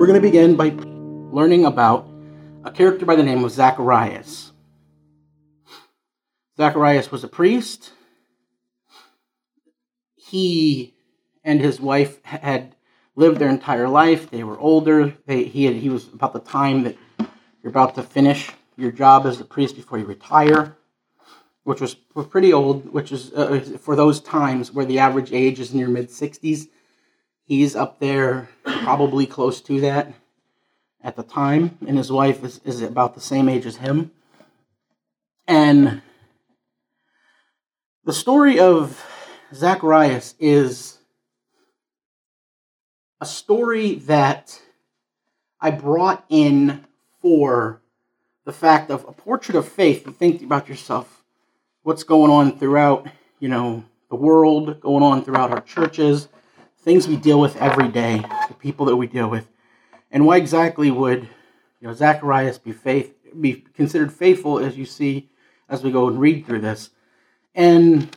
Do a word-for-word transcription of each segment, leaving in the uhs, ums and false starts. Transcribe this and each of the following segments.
We're going to begin by learning about a character by the name of Zacharias. Zacharias was a priest. He and his wife had lived their entire life. They were older. They, he, had, he was about the time that you're about to finish your job as a priest before you retire, which was pretty old, which is uh, for those times where the average age is in your mid-sixties. He's up there, probably close to that at the time, and his wife is, is about the same age as him. And the story of Zacharias is a story that I brought in for the fact of a portrait of faith, and think about yourself, what's going on throughout, you know, the world, going on throughout our churches, things we deal with every day, the people that we deal with, and why exactly would, you know, Zacharias be faith be considered faithful, as you see as we go and read through this. And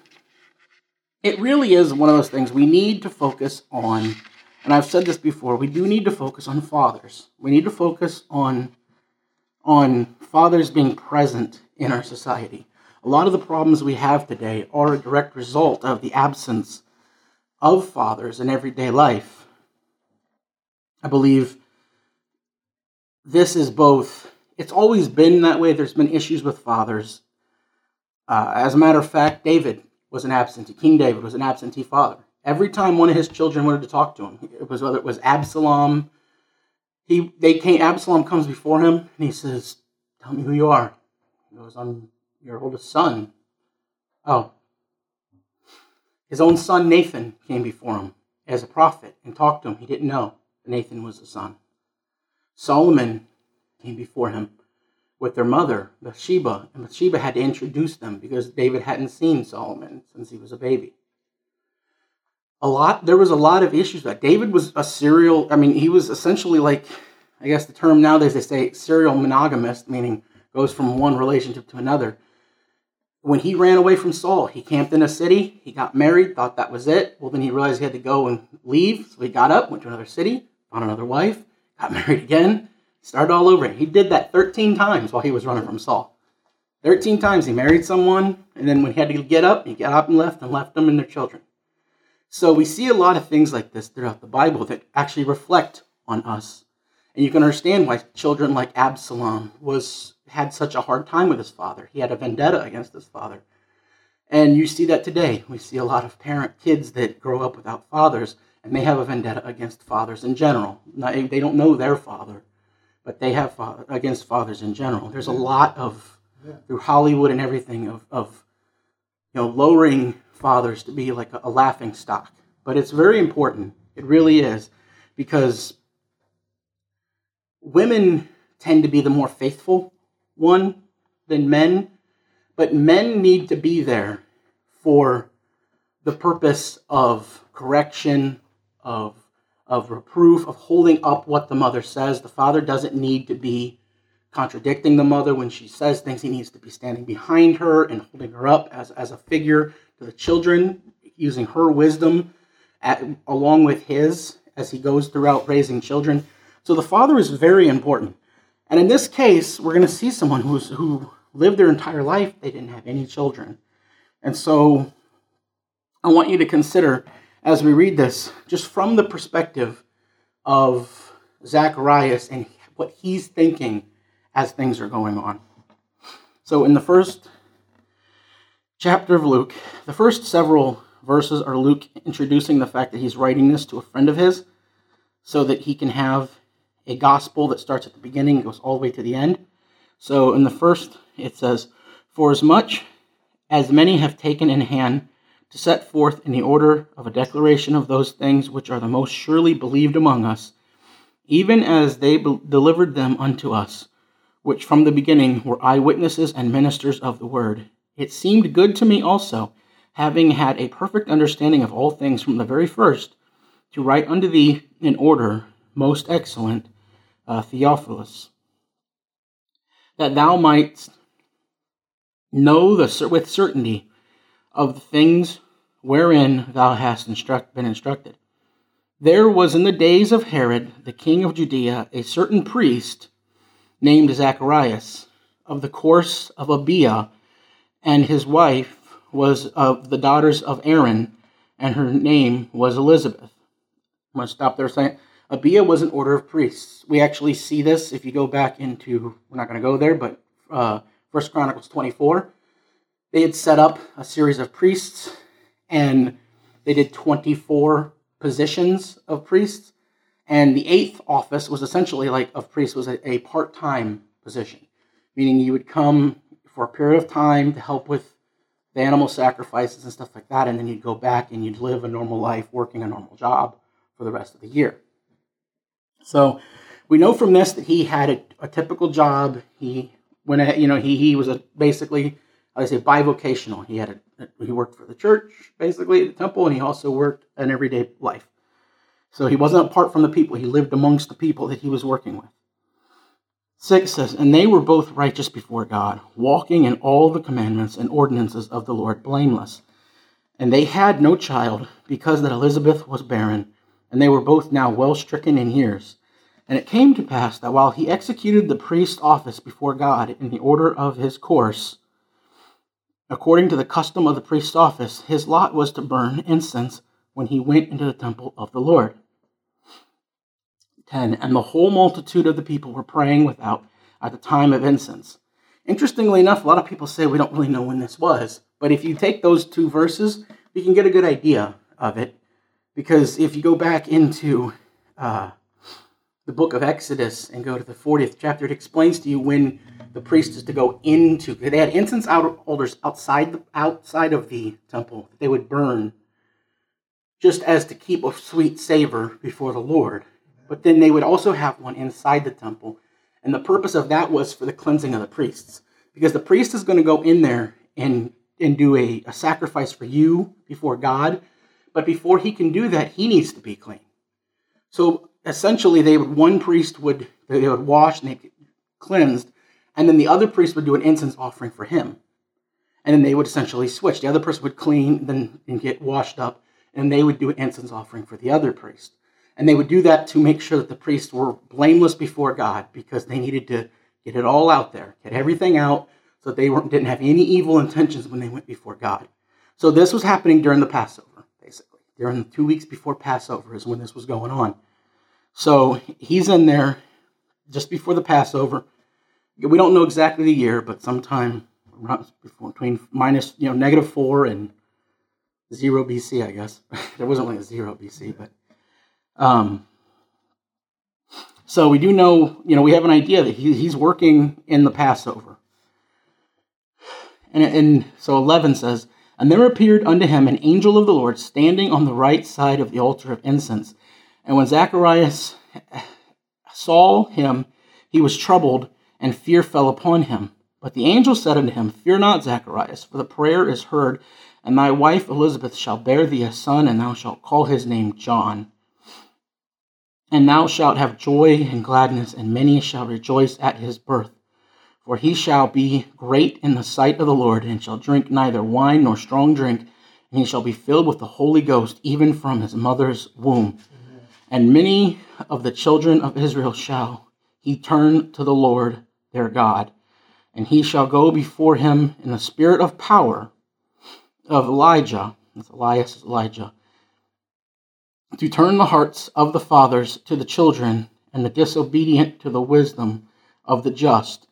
it really is one of those things we need to focus on, and I've said this before, we do need to focus on fathers. We need to focus on, on fathers being present in our society. A lot of the problems we have today are a direct result of the absence of fathers in everyday life. I believe this is both, it's always been that way. There's been issues with fathers. Uh, as a matter of fact, David was an absentee, King David was an absentee father. Every time one of his children wanted to talk to him, it was whether it was Absalom, he they came. Absalom comes before him and he says, "Tell me who you are." He goes, "I'm your oldest son." Oh, his own son Nathan came before him as a prophet and talked to him. He didn't know Nathan was a son. Solomon came before him with their mother Bathsheba, and Bathsheba had to introduce them because David hadn't seen Solomon since he was a baby. A lot, there was a lot of issues that David was a serial, I mean, he was essentially like, I guess the term nowadays they say serial monogamist, meaning goes from one relationship to another. When he ran away from Saul, he camped in a city, he got married, thought that was it. Well, then he realized he had to go and leave, so he got up, went to another city, found another wife, got married again, started all over. He did that thirteen times while he was running from Saul. thirteen times he married someone, and then when he had to get up, he got up and left and left them and their children. So we see a lot of things like this throughout the Bible that actually reflect on us. And you can understand why children like Absalom was had such a hard time with his father. He had a vendetta against his father. And you see that today. We see a lot of parent kids that grow up without fathers, and they have a vendetta against fathers in general. Now, they don't know their father, but they have father, against fathers in general. There's a lot of, through Hollywood and everything, of, of you know, lowering fathers to be like a, a laughing stock. But it's very important. It really is, because women tend to be the more faithful one than men, but men need to be there for the purpose of correction, of of reproof, of holding up what the mother says. The father doesn't need to be contradicting the mother when she says things. He needs to be standing behind her and holding her up as, as a figure to the children, using her wisdom at, along with his as he goes throughout raising children. So the father is very important. And in this case, we're going to see someone who's, who lived their entire life, they didn't have any children. And so I want you to consider, as we read this, just from the perspective of Zacharias and what he's thinking as things are going on. So in the first chapter of Luke, the first several verses are Luke introducing the fact that he's writing this to a friend of his so that he can have a gospel that starts at the beginning and goes all the way to the end. So in the first, it says, "For as much as many have taken in hand to set forth in the order of a declaration of those things which are the most surely believed among us, even as they be- delivered them unto us, which from the beginning were eyewitnesses and ministers of the word. It seemed good to me also, having had a perfect understanding of all things from the very first, to write unto thee in order, most excellent uh, Theophilus, that thou mightst know the, with certainty of the things wherein thou hast instruct, been instructed, There was in the days of Herod, the king of Judea, a certain priest named Zacharias, of the course of Abia, and his wife was of the daughters of Aaron, and her name was Elizabeth. I'm going to stop there saying Abia was an order of priests. We actually see this if you go back into, we're not going to go there, but uh, First Chronicles twenty-four. They had set up a series of priests, and they did twenty-four positions of priests, and the eighth office was essentially like of priests was a, a part-time position, meaning you would come for a period of time to help with the animal sacrifices and stuff like that, and then you'd go back and you'd live a normal life working a normal job for the rest of the year. So we know from this that he had a, a typical job. He went, you know, he he was a basically, I say, bivocational. He had a, he worked for the church, basically, the temple, and he also worked an everyday life. So he wasn't apart from the people. He lived amongst the people that he was working with. Six says, and they were both righteous before God, walking in all the commandments and ordinances of the Lord, blameless. And they had no child, because that Elizabeth was barren, and they were both now well stricken in years. And it came to pass that while he executed the priest's office before God in the order of his course, according to the custom of the priest's office, his lot was to burn incense when he went into the temple of the Lord. ten. And the whole multitude of the people were praying without at the time of incense. Interestingly enough, a lot of people say we don't really know when this was, but if you take those two verses, we can get a good idea of it, because if you go back into uh, the book of Exodus and go to the fortieth chapter, it explains to you when the priest is to go into, they had incense altars outside the, outside of the temple that they would burn just as to keep a sweet savor before the Lord. But then they would also have one inside the temple. And the purpose of that was for the cleansing of the priests. Because the priest is going to go in there and, and do a, a sacrifice for you before God. But before he can do that, he needs to be clean. So essentially, they would, one priest would, they would wash and they'd get cleansed. And then the other priest would do an incense offering for him. And then they would essentially switch. The other person would clean then and get washed up, and they would do an incense offering for the other priest. And they would do that to make sure that the priests were blameless before God, because they needed to get it all out there, get everything out, so that they weren't, didn't have any evil intentions when they went before God. So this was happening during the Passover, basically. During the two weeks before Passover is when this was going on. So he's in there just before the Passover. We don't know exactly the year, but sometime between minus, you know, negative four and zero B C, I guess. There wasn't really a zero B C, but um, so we do know, you know, we have an idea that he, he's working in the Passover. And, and so eleven says, and there appeared unto him an angel of the Lord standing on the right side of the altar of incense. And when Zacharias saw him, he was troubled, and fear fell upon him. But the angel said unto him, fear not, Zacharias, for the prayer is heard, and thy wife Elizabeth shall bear thee a son, and thou shalt call his name John. And thou shalt have joy and gladness, and many shall rejoice at his birth. For he shall be great in the sight of the Lord, and shall drink neither wine nor strong drink, and he shall be filled with the Holy Ghost, even from his mother's womb. Amen. And many of the children of Israel shall he turn to the Lord their God, and he shall go before him in the spirit of power of Elijah, that's Elias, Elijah, to turn the hearts of the fathers to the children, and the disobedient to the wisdom of the just,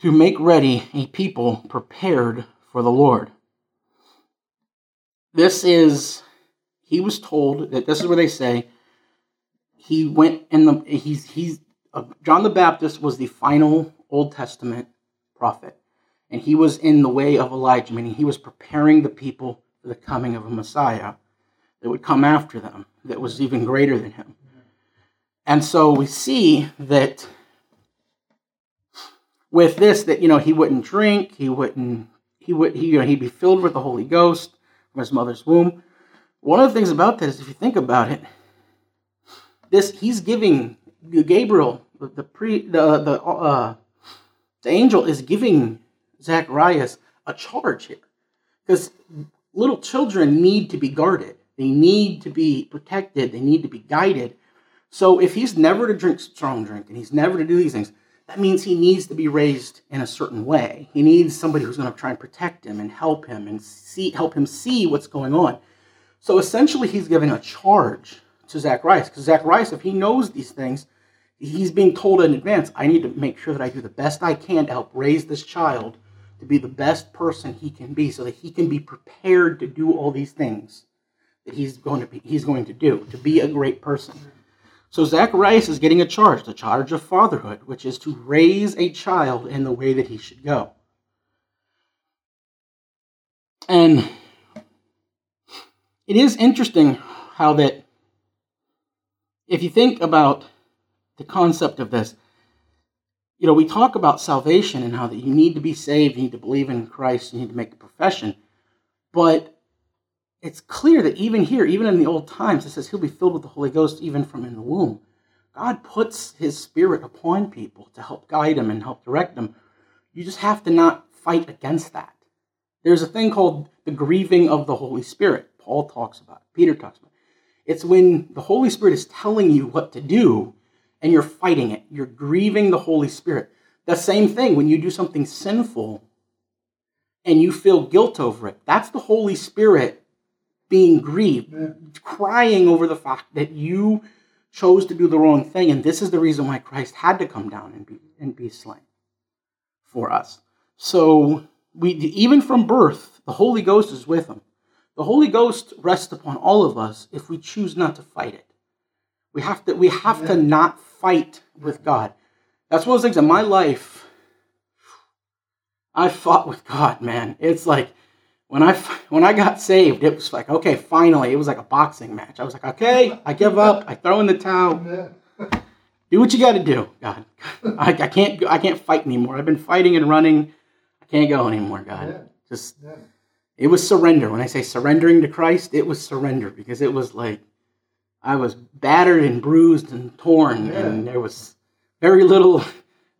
to make ready a people prepared for the Lord. This is, he was told that this is where they say he went in the, he's, he's, uh, John the Baptist was the final Old Testament prophet, and he was in the way of Elijah, meaning he was preparing the people for the coming of a Messiah that would come after them, that was even greater than him. And so we see that with this, that, you know, he wouldn't drink, he wouldn't, he would, he, you know, he'd be filled with the Holy Ghost from his mother's womb. One of the things about that is, if you think about it, this, he's giving Gabriel, the pre, the, the, uh, the angel is giving Zacharias a charge here, because little children need to be guarded. They need to be protected. They need to be guided. So if he's never to drink strong drink and he's never to do these things, that means he needs to be raised in a certain way. He needs somebody who's going to try and protect him and help him and see, help him see what's going on. So essentially, he's giving a charge to Zacharias, because Zacharias, if he knows these things, he's being told in advance, I need to make sure that I do the best I can to help raise this child to be the best person he can be, so that he can be prepared to do all these things that he's going to be, he's going to do, to be a great person. So Zacharias is getting a charge, the charge of fatherhood, which is to raise a child in the way that he should go. And it is interesting how that, if you think about the concept of this, you know, we talk about salvation and how that you need to be saved, you need to believe in Christ, you need to make a profession, but it's clear that even here, even in the old times, it says he'll be filled with the Holy Ghost even from in the womb. God puts his spirit upon people to help guide them and help direct them. You just have to not fight against that. There's a thing called the grieving of the Holy Spirit. Paul talks about it. Peter talks about it. It's when the Holy Spirit is telling you what to do and you're fighting it. You're grieving the Holy Spirit. The same thing when you do something sinful and you feel guilt over it. That's the Holy Spirit being grieved, yeah. Crying over the fact that you chose to do the wrong thing, and this is the reason why Christ had to come down and be and be slain for us. So we, even from birth, the Holy Ghost is with him. The Holy Ghost rests upon all of us if we choose not to fight it. We have to we have yeah. to not fight with God. That's one of those things in my life. I fought with God, man. It's like, When I, when I got saved, it was like, okay, finally, it was like a boxing match. I was like, okay, I give up. I throw in the towel. Do what you got to do, God. I, I can't I can't fight anymore. I've been fighting and running. I can't go anymore, God. Yeah. Just, yeah. It was surrender. When I say surrendering to Christ, it was surrender, because it was like I was battered and bruised and torn, yeah. and there was very little,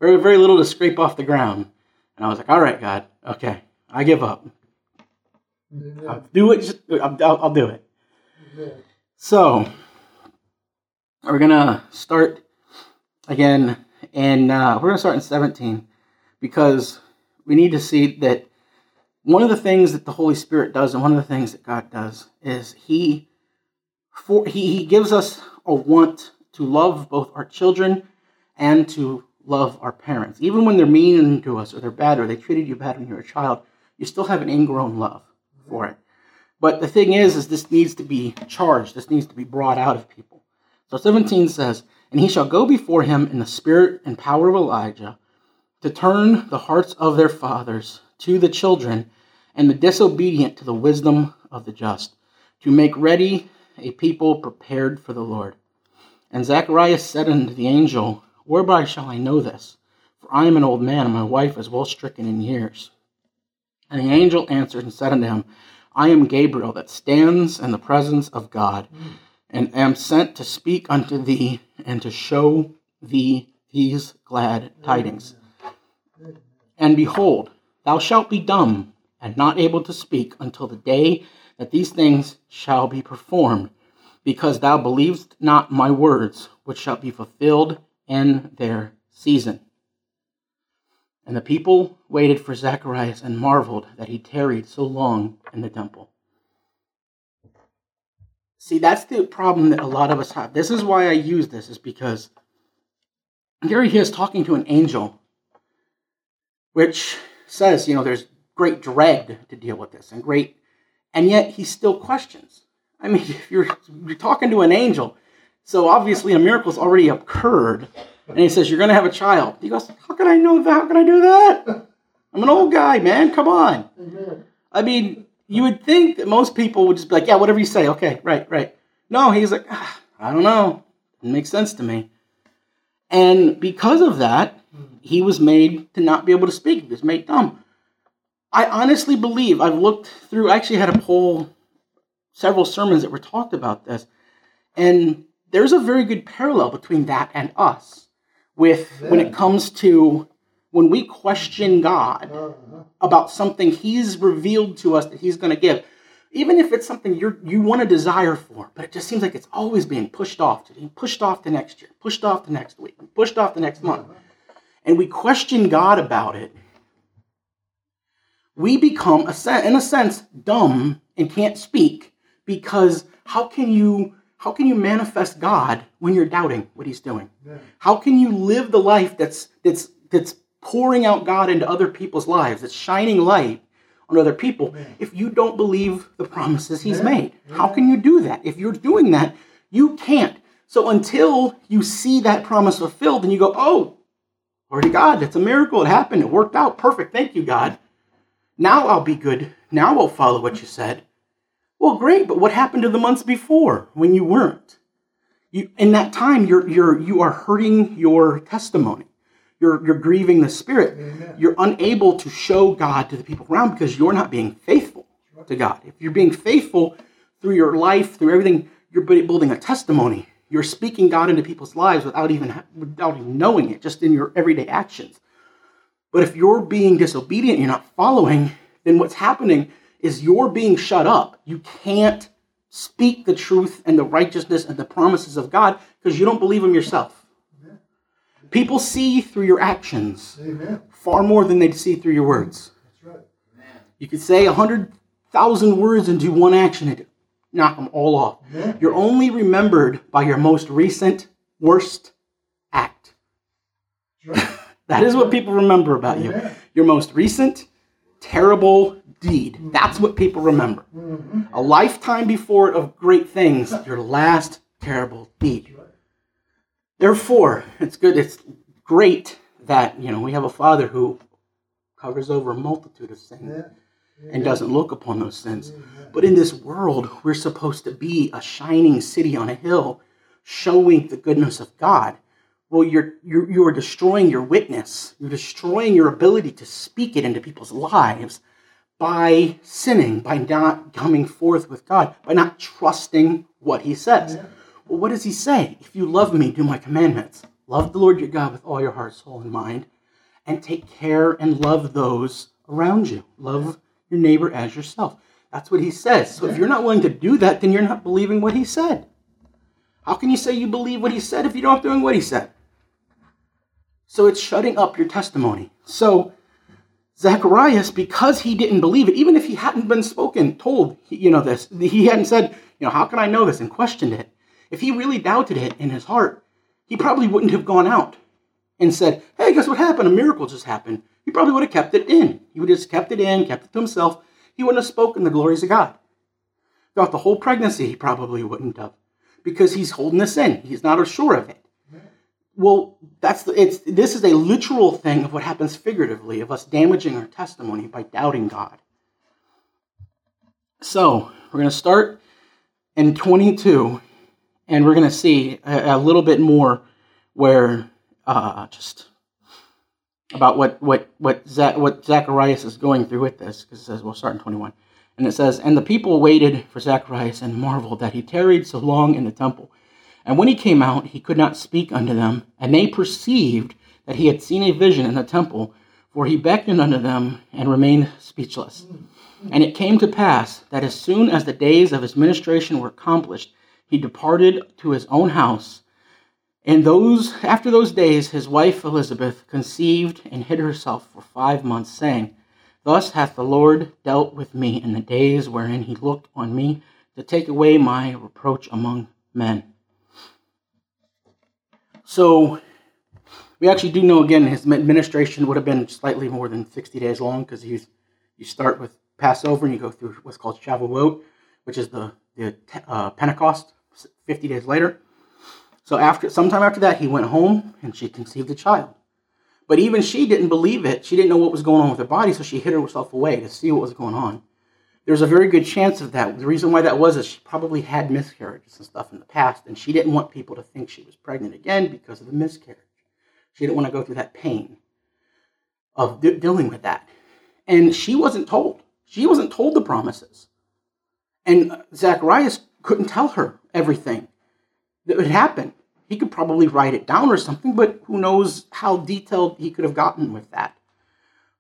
very, very little to scrape off the ground. And I was like, all right, God, okay, I give up. Yeah. I'll do it. Just, I'll, I'll do it. Yeah. So we're gonna start again, and uh, we're gonna start in seventeen, because we need to see that one of the things that the Holy Spirit does, and one of the things that God does, is He for He, he gives us a want to love both our children and to love our parents, even when they're mean to us or they're bad or they treated you bad when you were a child. You still have an ingrown love for it. But the thing is, is this needs to be charged. This needs to be brought out of people. So seventeen says, and he shall go before him in the spirit and power of Elijah, to turn the hearts of their fathers to the children, and the disobedient to the wisdom of the just, to make ready a people prepared for the Lord. And Zacharias said unto the angel, whereby shall I know this? For I am an old man, and my wife is well stricken in years. And the angel answered and said unto him, I am Gabriel, that stands in the presence of God, and am sent to speak unto thee, and to show thee these glad tidings. And behold, thou shalt be dumb, and not able to speak, until the day that these things shall be performed, because thou believest not my words, which shall be fulfilled in their season. And the people waited for Zacharias and marveled that he tarried so long in the temple. See, that's the problem that a lot of us have. This is why I use this, is because here he is talking to an angel, which says, you know, there's great dread to deal with this, and great, and yet he still questions. I mean, if you're, you're talking to an angel, so obviously a miracle's already occurred. And he says, you're going to have a child. He goes, how can I know that? How can I do that? I'm an old guy, man. Come on. Amen. I mean, you would think that most people would just be like, yeah, whatever you say. Okay, right, right. No, he's like, ah, I don't know. It makes sense to me. And because of that, he was made to not be able to speak. He was made dumb. I honestly believe, I've looked through, I actually had a poll, several sermons that were talked about this. And there's a very good parallel between that and us. With when it comes to when we question God about something he's revealed to us that he's going to give. Even if it's something you you want to desire for, but it just seems like it's always being pushed off, pushed off to next year, pushed off to next week, pushed off to next month. And we question God about it. We become, in a sense, dumb and can't speak, because how can you how can you manifest God when you're doubting what he's doing? Yeah. How can you live the life that's that's that's pouring out God into other people's lives, that's shining light on other people, Amen. If you don't believe the promises he's Amen. Made? Amen. How can you do that? If you're doing that, you can't. So until you see that promise fulfilled and you go, oh, glory to God, that's a miracle. It happened. It worked out. Perfect. Thank you, God. Now I'll be good. Now I'll follow what you said. Well, great, but what happened to the months before when you weren't? You, in that time, you're you're you are hurting your testimony. You're, you're grieving the Spirit. Amen. You're unable to show God to the people around because you're not being faithful to God. If you're being faithful through your life, through everything, you're building a testimony. You're speaking God into people's lives without even without even knowing it, just in your everyday actions. But if you're being disobedient, you're not following, then what's happening is you're being shut up. You can't speak the truth and the righteousness and the promises of God because you don't believe them yourself. People see through your actions Amen. Far more than they see through your words. That's right. Amen. You could say one hundred thousand words and do one action and knock them all off. Amen. You're only remembered by your most recent, worst act. That's right. That is what people remember about Amen. You. Your most recent, terrible deed. Mm-hmm. That's what people remember. Mm-hmm. A lifetime before it of great things, your last terrible deed. Therefore, it's good, it's great that, you know, we have a Father who covers over a multitude of sins yeah. Yeah. and doesn't look upon those sins. Yeah. But in this world, we're supposed to be a shining city on a hill, showing the goodness of God. Well, you're, you're, you are destroying your witness. You're destroying your ability to speak it into people's lives by sinning, by not coming forth with God, by not trusting what he says. Yeah. Well, what does he say? If you love me, do my commandments. Love the Lord your God with all your heart, soul, and mind, and take care and love those around you. Love your neighbor as yourself. That's what he says. So if you're not willing to do that, then you're not believing what he said. How can you say you believe what he said if you don't doing what he said? So it's shutting up your testimony. So Zacharias, because he didn't believe it, even if he hadn't been spoken, told, you know, this, he hadn't said, you know, how can I know this, and questioned it. If he really doubted it in his heart, he probably wouldn't have gone out and said, hey, guess what happened? A miracle just happened. He probably would have kept it in. He would have just kept it in, kept it to himself. He wouldn't have spoken the glories of God. Throughout the whole pregnancy, he probably wouldn't have, because he's holding this in. He's not sure of it. Well, that's the, it's, this is a literal thing of what happens figuratively, of us damaging our testimony by doubting God. So we're going to start in twenty-two. And we're going to see a, a little bit more where uh, just about what what what, Zach, what Zacharias is going through with this, because it says we'll start in twenty-one, and it says, and the people waited for Zacharias and marveled that he tarried so long in the temple, and when he came out he could not speak unto them, and they perceived that he had seen a vision in the temple, for he beckoned unto them and remained speechless. And it came to pass that as soon as the days of his ministration were accomplished, he departed to his own house. And those after those days his wife Elizabeth conceived and hid herself for five months, saying, thus hath the Lord dealt with me in the days wherein he looked on me to take away my reproach among men. So we actually do know, again, his administration would have been slightly more than sixty days long, because you start with Passover and you go through what's called Shavuot, which is the the uh, Pentecost, fifty days later. So after, sometime after that, he went home and she conceived a child. But even she didn't believe it. She didn't know what was going on with her body, so she hid herself away to see what was going on. There's a very good chance of that. The reason why that was is she probably had miscarriages and stuff in the past, and she didn't want people to think she was pregnant again because of the miscarriage. She didn't want to go through that pain of de- dealing with that. And she wasn't told. She wasn't told the promises. And Zacharias couldn't tell her everything that would happen. He could probably write it down or something, but who knows how detailed he could have gotten with that.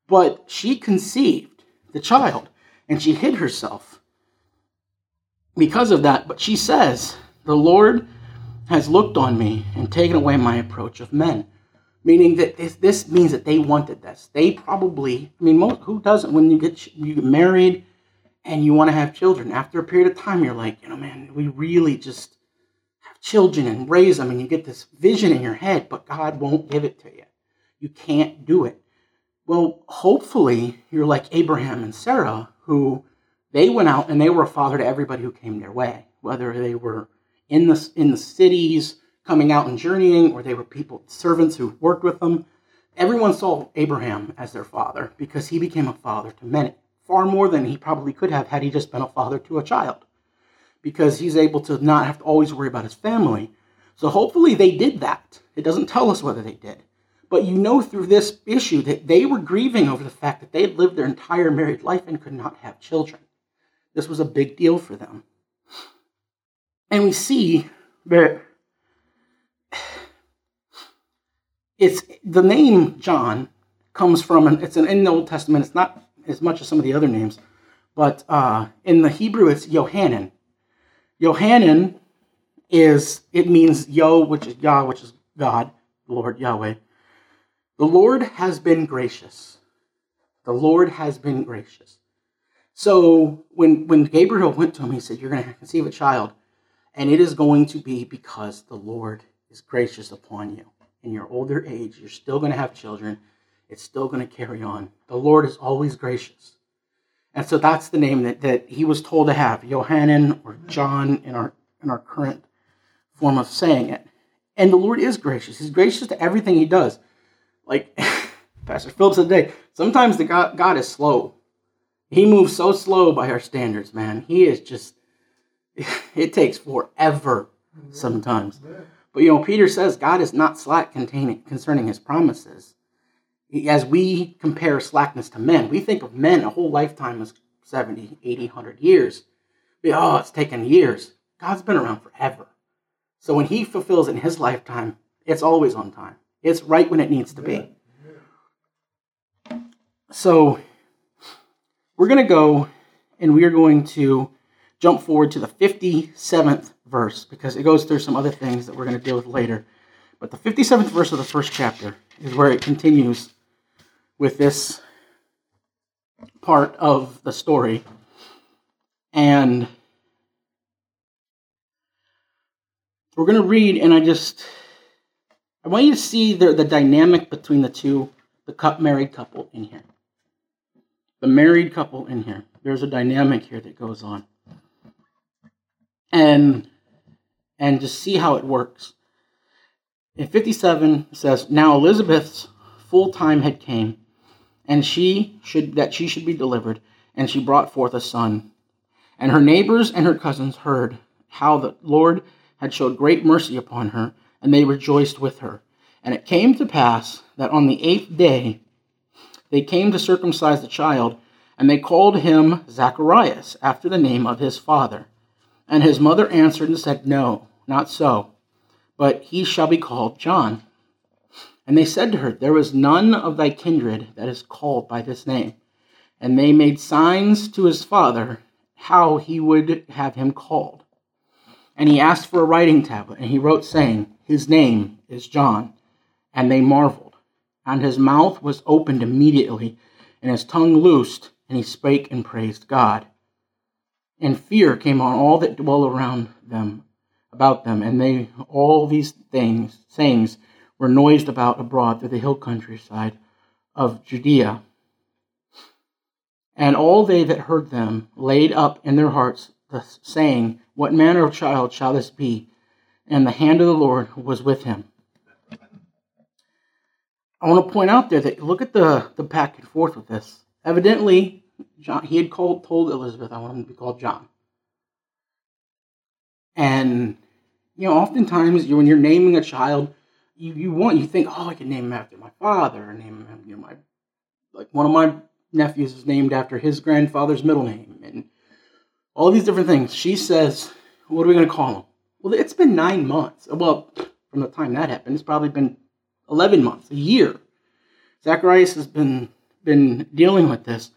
But she conceived the child, and she hid herself. because of that. But she says, the Lord has looked on me and taken away my reproach of men. Meaning that this, this means that they wanted this. They probably, I mean, most, who doesn't? When you get you get married and you want to have children, after a period of time, you're like, you know, man, we really just have children and raise them. And you get this vision in your head, but God won't give it to you. You can't do it. Well, hopefully, you're like Abraham and Sarah, who they went out and they were a father to everybody who came their way, whether they were in the in the cities, coming out and journeying, or they were people, servants who worked with them. Everyone saw Abraham as their father because he became a father to many, far more than he probably could have had he just been a father to a child, because he's able to not have to always worry about his family. So hopefully they did that. It doesn't tell us whether they did. But you know through this issue that they were grieving over the fact that they had lived their entire married life and could not have children. This was a big deal for them. And we see that It's the name John comes from, and it's an, in the Old Testament, it's not as much as some of the other names, but uh, in the Hebrew, it's Yochanan. Yochanan is, it means Yo, which is Yah, which is God, Lord, Yahweh. The Lord has been gracious. The Lord has been gracious. So when, when Gabriel went to him, he said, you're going to conceive a child, and it is going to be because the Lord is gracious upon you. In your older age, you're still going to have children. It's still going to carry on. The Lord is always gracious. And so that's the name that, that he was told to have, Yochanan or John in our in our current form of saying it. And the Lord is gracious. He's gracious to everything he does. Like Pastor Philip said today, sometimes the God, God is slow. He moves so slow by our standards, man. He is just, it takes forever sometimes. But, you know, Peter says God is not slack concerning his promises. As we compare slackness to men, we think of men a whole lifetime as seventy, eighty, one hundred years. We, oh, it's taken years. God's been around forever. So when he fulfills in his lifetime, it's always on time. It's right when it needs to be. So we're going to go and we are going to jump forward to the fifty-seventh verse, because it goes through some other things that we're going to deal with later. But the fifty-seventh verse of the first chapter is where it continues with this part of the story. And we're going to read, and I just, I want you to see the, the dynamic between the two, the cu- married couple in here. The married couple in here. There's a dynamic here that goes on. And and just see how it works. In fifty-seven it says, now Elizabeth's full time had came, and she should that she should be delivered, and she brought forth a son. And her neighbors and her cousins heard how the Lord had showed great mercy upon her, and they rejoiced with her. And it came to pass that on the eighth day they came to circumcise the child, and they called him Zacharias, after the name of his father. And his mother answered and said, no, not so, but he shall be called John. And they said to her, there is none of thy kindred that is called by this name. And they made signs to his father how he would have him called. And he asked for a writing tablet, and he wrote, saying, his name is John. And they marveled. And his mouth was opened immediately, and his tongue loosed, and he spake and praised God. And fear came on all that dwell around them, about them, and they all these things sayings were noised about abroad through the hill countryside of Judea. And all they that heard them laid up in their hearts the saying, what manner of child shall this be? And the hand of the Lord was with him. I want to point out there that look at the, the back and forth with this. Evidently, John, he had called, told Elizabeth, I want him to be called John. And, you know, oftentimes you, when you're naming a child, you, you want, you think, oh, I can name him after my father, or name him after, you know, my, like one of my nephews is named after his grandfather's middle name, and all these different things. She says, what are we going to call him? Well, it's been nine months. Well, from the time that happened, it's probably been eleven months, a year. Zacharias has been, been dealing with this.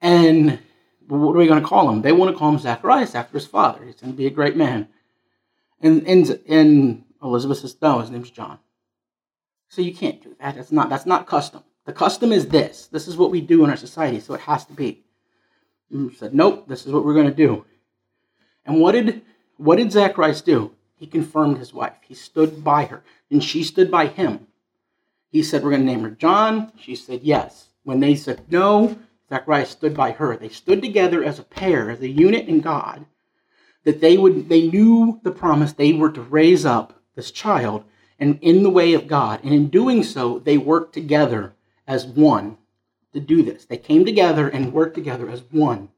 And what are we going to call him? They want to call him Zacharias after his father. He's going to be a great man. And, and, and Elizabeth says, no, his name's John. So you can't do that. That's not, that's not custom. The custom is this. This is what we do in our society, so it has to be. And said, nope, this is what we're going to do. And what did what did Zacharias do? He confirmed his wife. He stood by her, and she stood by him. He said, we're going to name her John. She said yes. When they said no, Zacharias stood by her. They stood together as a pair, as a unit in God, that they would. They knew the promise they were to raise up this child and in the way of God. And in doing so, they worked together as one to do this. They came together and worked together as one.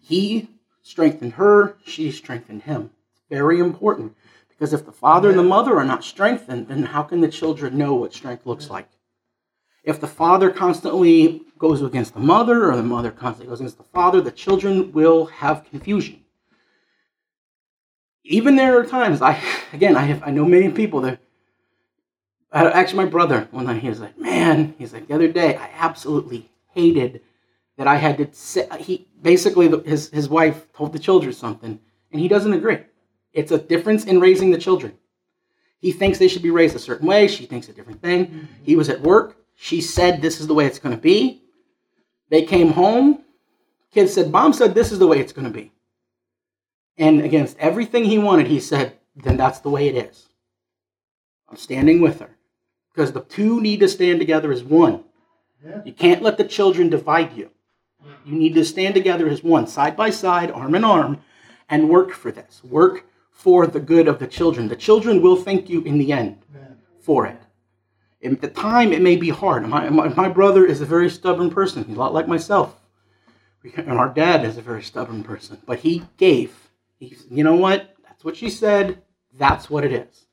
He strengthened her. She strengthened him. It's very important. Because if the father and the mother are not strengthened, then how can the children know what strength looks like? If the father constantly goes against the mother, or the mother constantly goes against the father, the children will have confusion. Even there are times, I again, I have I know many people that, actually my brother, one night he was like, man, he's like, the other day, I absolutely hated that I had to sit, he, basically his, his wife told the children something, and he doesn't agree. It's a difference in raising the children. He thinks they should be raised a certain way. She thinks a different thing. Mm-hmm. He was at work. She said, this is the way it's going to be. They came home. Kids said, mom said, this is the way it's going to be. And against everything he wanted, he said, then that's the way it is. I'm standing with her. Because the two need to stand together as one. Yeah. You can't let the children divide you. You need to stand together as one, side by side, arm in arm, and work for this. Work for the good of the children. The children will thank you in the end for it. At the time, it may be hard. My, my, my brother is a very stubborn person. He's a lot like myself. And our dad is a very stubborn person. But he gave. He said, you know what? That's what she said. That's what it is.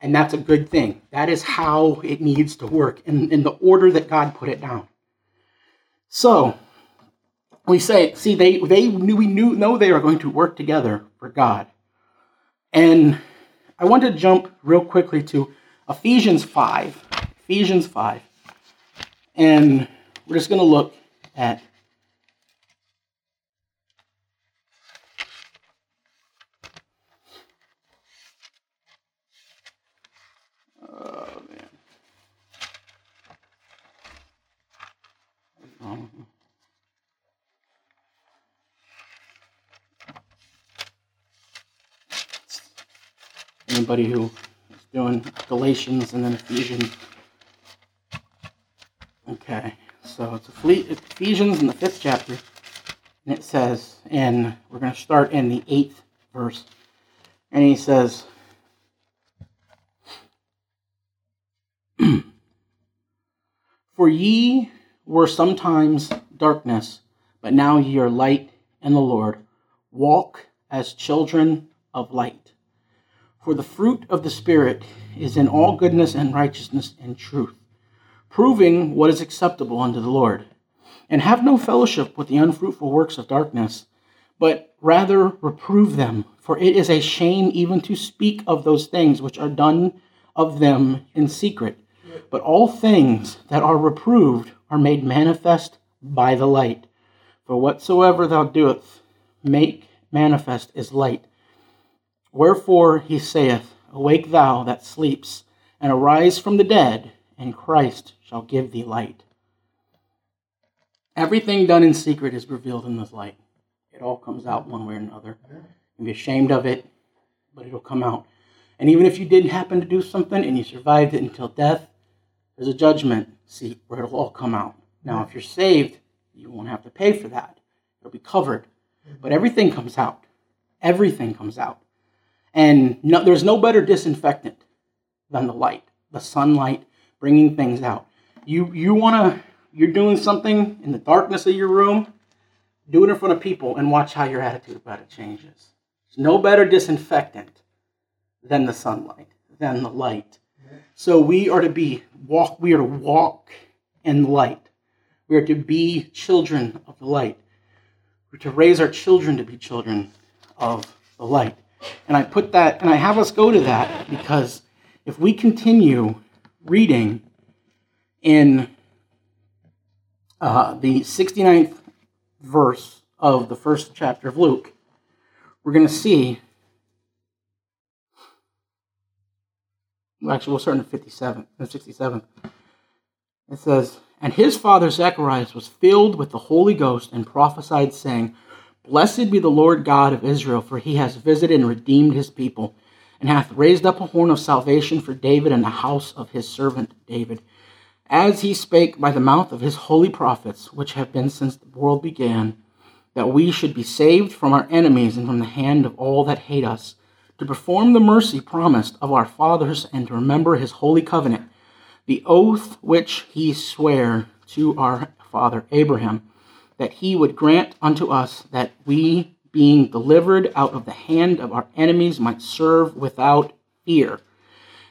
And that's a good thing. That is how it needs to work in, in the order that God put it down. So, we say, see, they, they knew, we knew, know they are going to work together for God. And I want to jump real quickly to Ephesians five. Ephesians five. And we're just going to look at oh, man. Anybody who is doing Galatians and then Ephesians. Okay, so it's Ephesians in the fifth chapter, and it says, and we're going to start in the eighth verse, and he says, for ye were sometimes darkness, but now ye are light in the Lord. Walk as children of light. For the fruit of the Spirit is in all goodness and righteousness and truth, proving what is acceptable unto the Lord. And have no fellowship with the unfruitful works of darkness, but rather reprove them. For it is a shame even to speak of those things which are done of them in secret. But all things that are reproved are made manifest by the light. For whatsoever thou doest, make manifest is light. Wherefore he saith, awake thou that sleeps, and arise from the dead, and Christ shall give thee light. Everything done in secret is revealed in this light. It all comes out one way or another. You can be ashamed of it, but it'll come out. And even if you did happen to do something and you survived it until death, there's a judgment seat where it'll all come out. Now, if you're saved, you won't have to pay for that. It'll be covered. But everything comes out. Everything comes out. And no, there's no better disinfectant than the light, the sunlight, bringing things out. You you want to, you're doing something in the darkness of your room, do it in front of people and watch how your attitude about it changes. There's no better disinfectant than the sunlight, than the light. So we are to be, walk, we are to walk in the light. We are to be children of the light. We're to raise our children to be children of the light. And I put that, and I have us go to that because if we continue reading in uh, the sixty-ninth verse of the first chapter of Luke, we're going to see, actually we'll start in fifty-seven, no, sixty-seven. It says, "And his father Zacharias was filled with the Holy Ghost and prophesied, saying, Blessed be the Lord God of Israel, for he has visited and redeemed his people, and hath raised up a horn of salvation for David in the house of his servant David, as he spake by the mouth of his holy prophets, which have been since the world began, that we should be saved from our enemies and from the hand of all that hate us, to perform the mercy promised of our fathers, and to remember his holy covenant, the oath which he sware to our father Abraham, that he would grant unto us that we, being delivered out of the hand of our enemies, might serve without fear,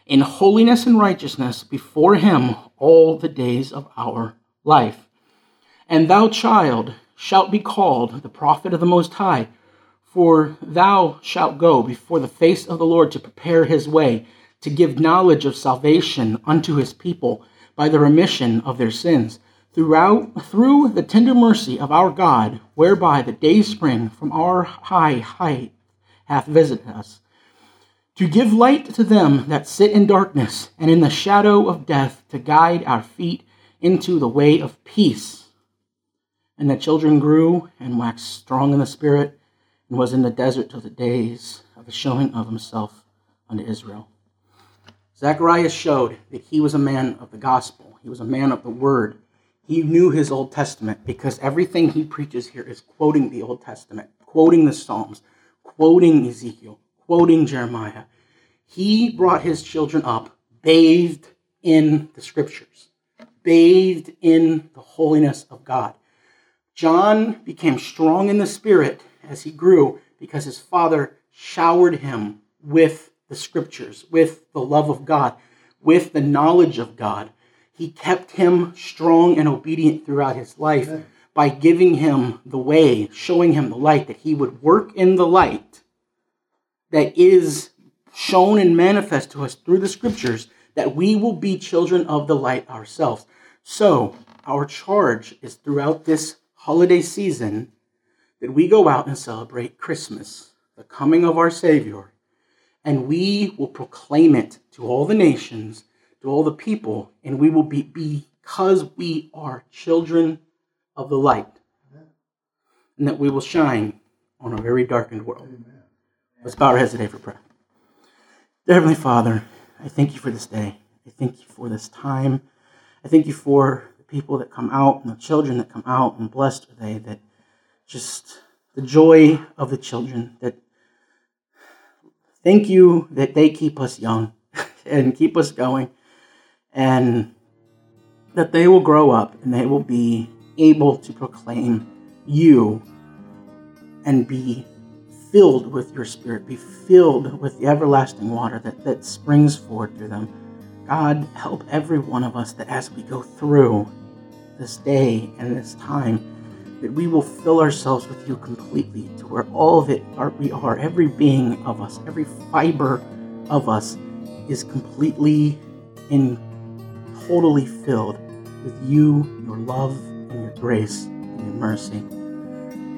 in holiness and righteousness before him all the days of our life. And thou, child, shalt be called the prophet of the Most High, for thou shalt go before the face of the Lord to prepare his way, to give knowledge of salvation unto his people by the remission of their sins, Throughout, through the tender mercy of our God, whereby the dayspring from our high height hath visited us, to give light to them that sit in darkness and in the shadow of death, to guide our feet into the way of peace. And the children grew and waxed strong in the spirit, and was in the desert till the days of the showing of himself unto Israel." Zacharias showed that he was a man of the gospel. He was a man of the word. He knew his Old Testament, because everything he preaches here is quoting the Old Testament, quoting the Psalms, quoting Ezekiel, quoting Jeremiah. He brought his children up bathed in the Scriptures, bathed in the holiness of God. John became strong in the Spirit as he grew, because his father showered him with the Scriptures, with the love of God, with the knowledge of God. He kept him strong and obedient throughout his life by giving him the way, showing him the light, that he would work in the light that is shown and manifest to us through the Scriptures, that we will be children of the light ourselves. So our charge is throughout this holiday season that we go out and celebrate Christmas, the coming of our Savior, and we will proclaim it to all the nations, to all the people, and we will be, because we are children of the light, and that we will shine on a very darkened world. Amen. Let's bow our heads today for prayer. Dear Heavenly Father, I thank you for this day. I thank you for this time. I thank you for the people that come out and the children that come out, and blessed are they, that just the joy of the children, that thank you that they keep us young and keep us going, and that they will grow up and they will be able to proclaim you and be filled with your Spirit, be filled with the everlasting water that, that springs forward through them. God, help every one of us, that as we go through this day and this time, that we will fill ourselves with you completely, to where all of it are, we are, every being of us, every fiber of us is completely and totally filled with you, your love, and your grace, and your mercy.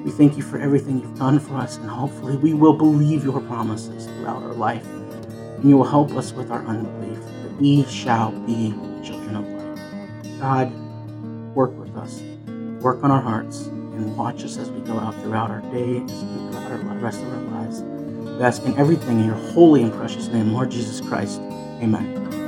We thank you for everything you've done for us, and hopefully we will believe your promises throughout our life, and you will help us with our unbelief, that we shall be children of light. God, work with us, work on our hearts, and watch us as we go out throughout our day, as we go out the rest of our lives. We ask in everything in your holy and precious name, Lord Jesus Christ. Amen.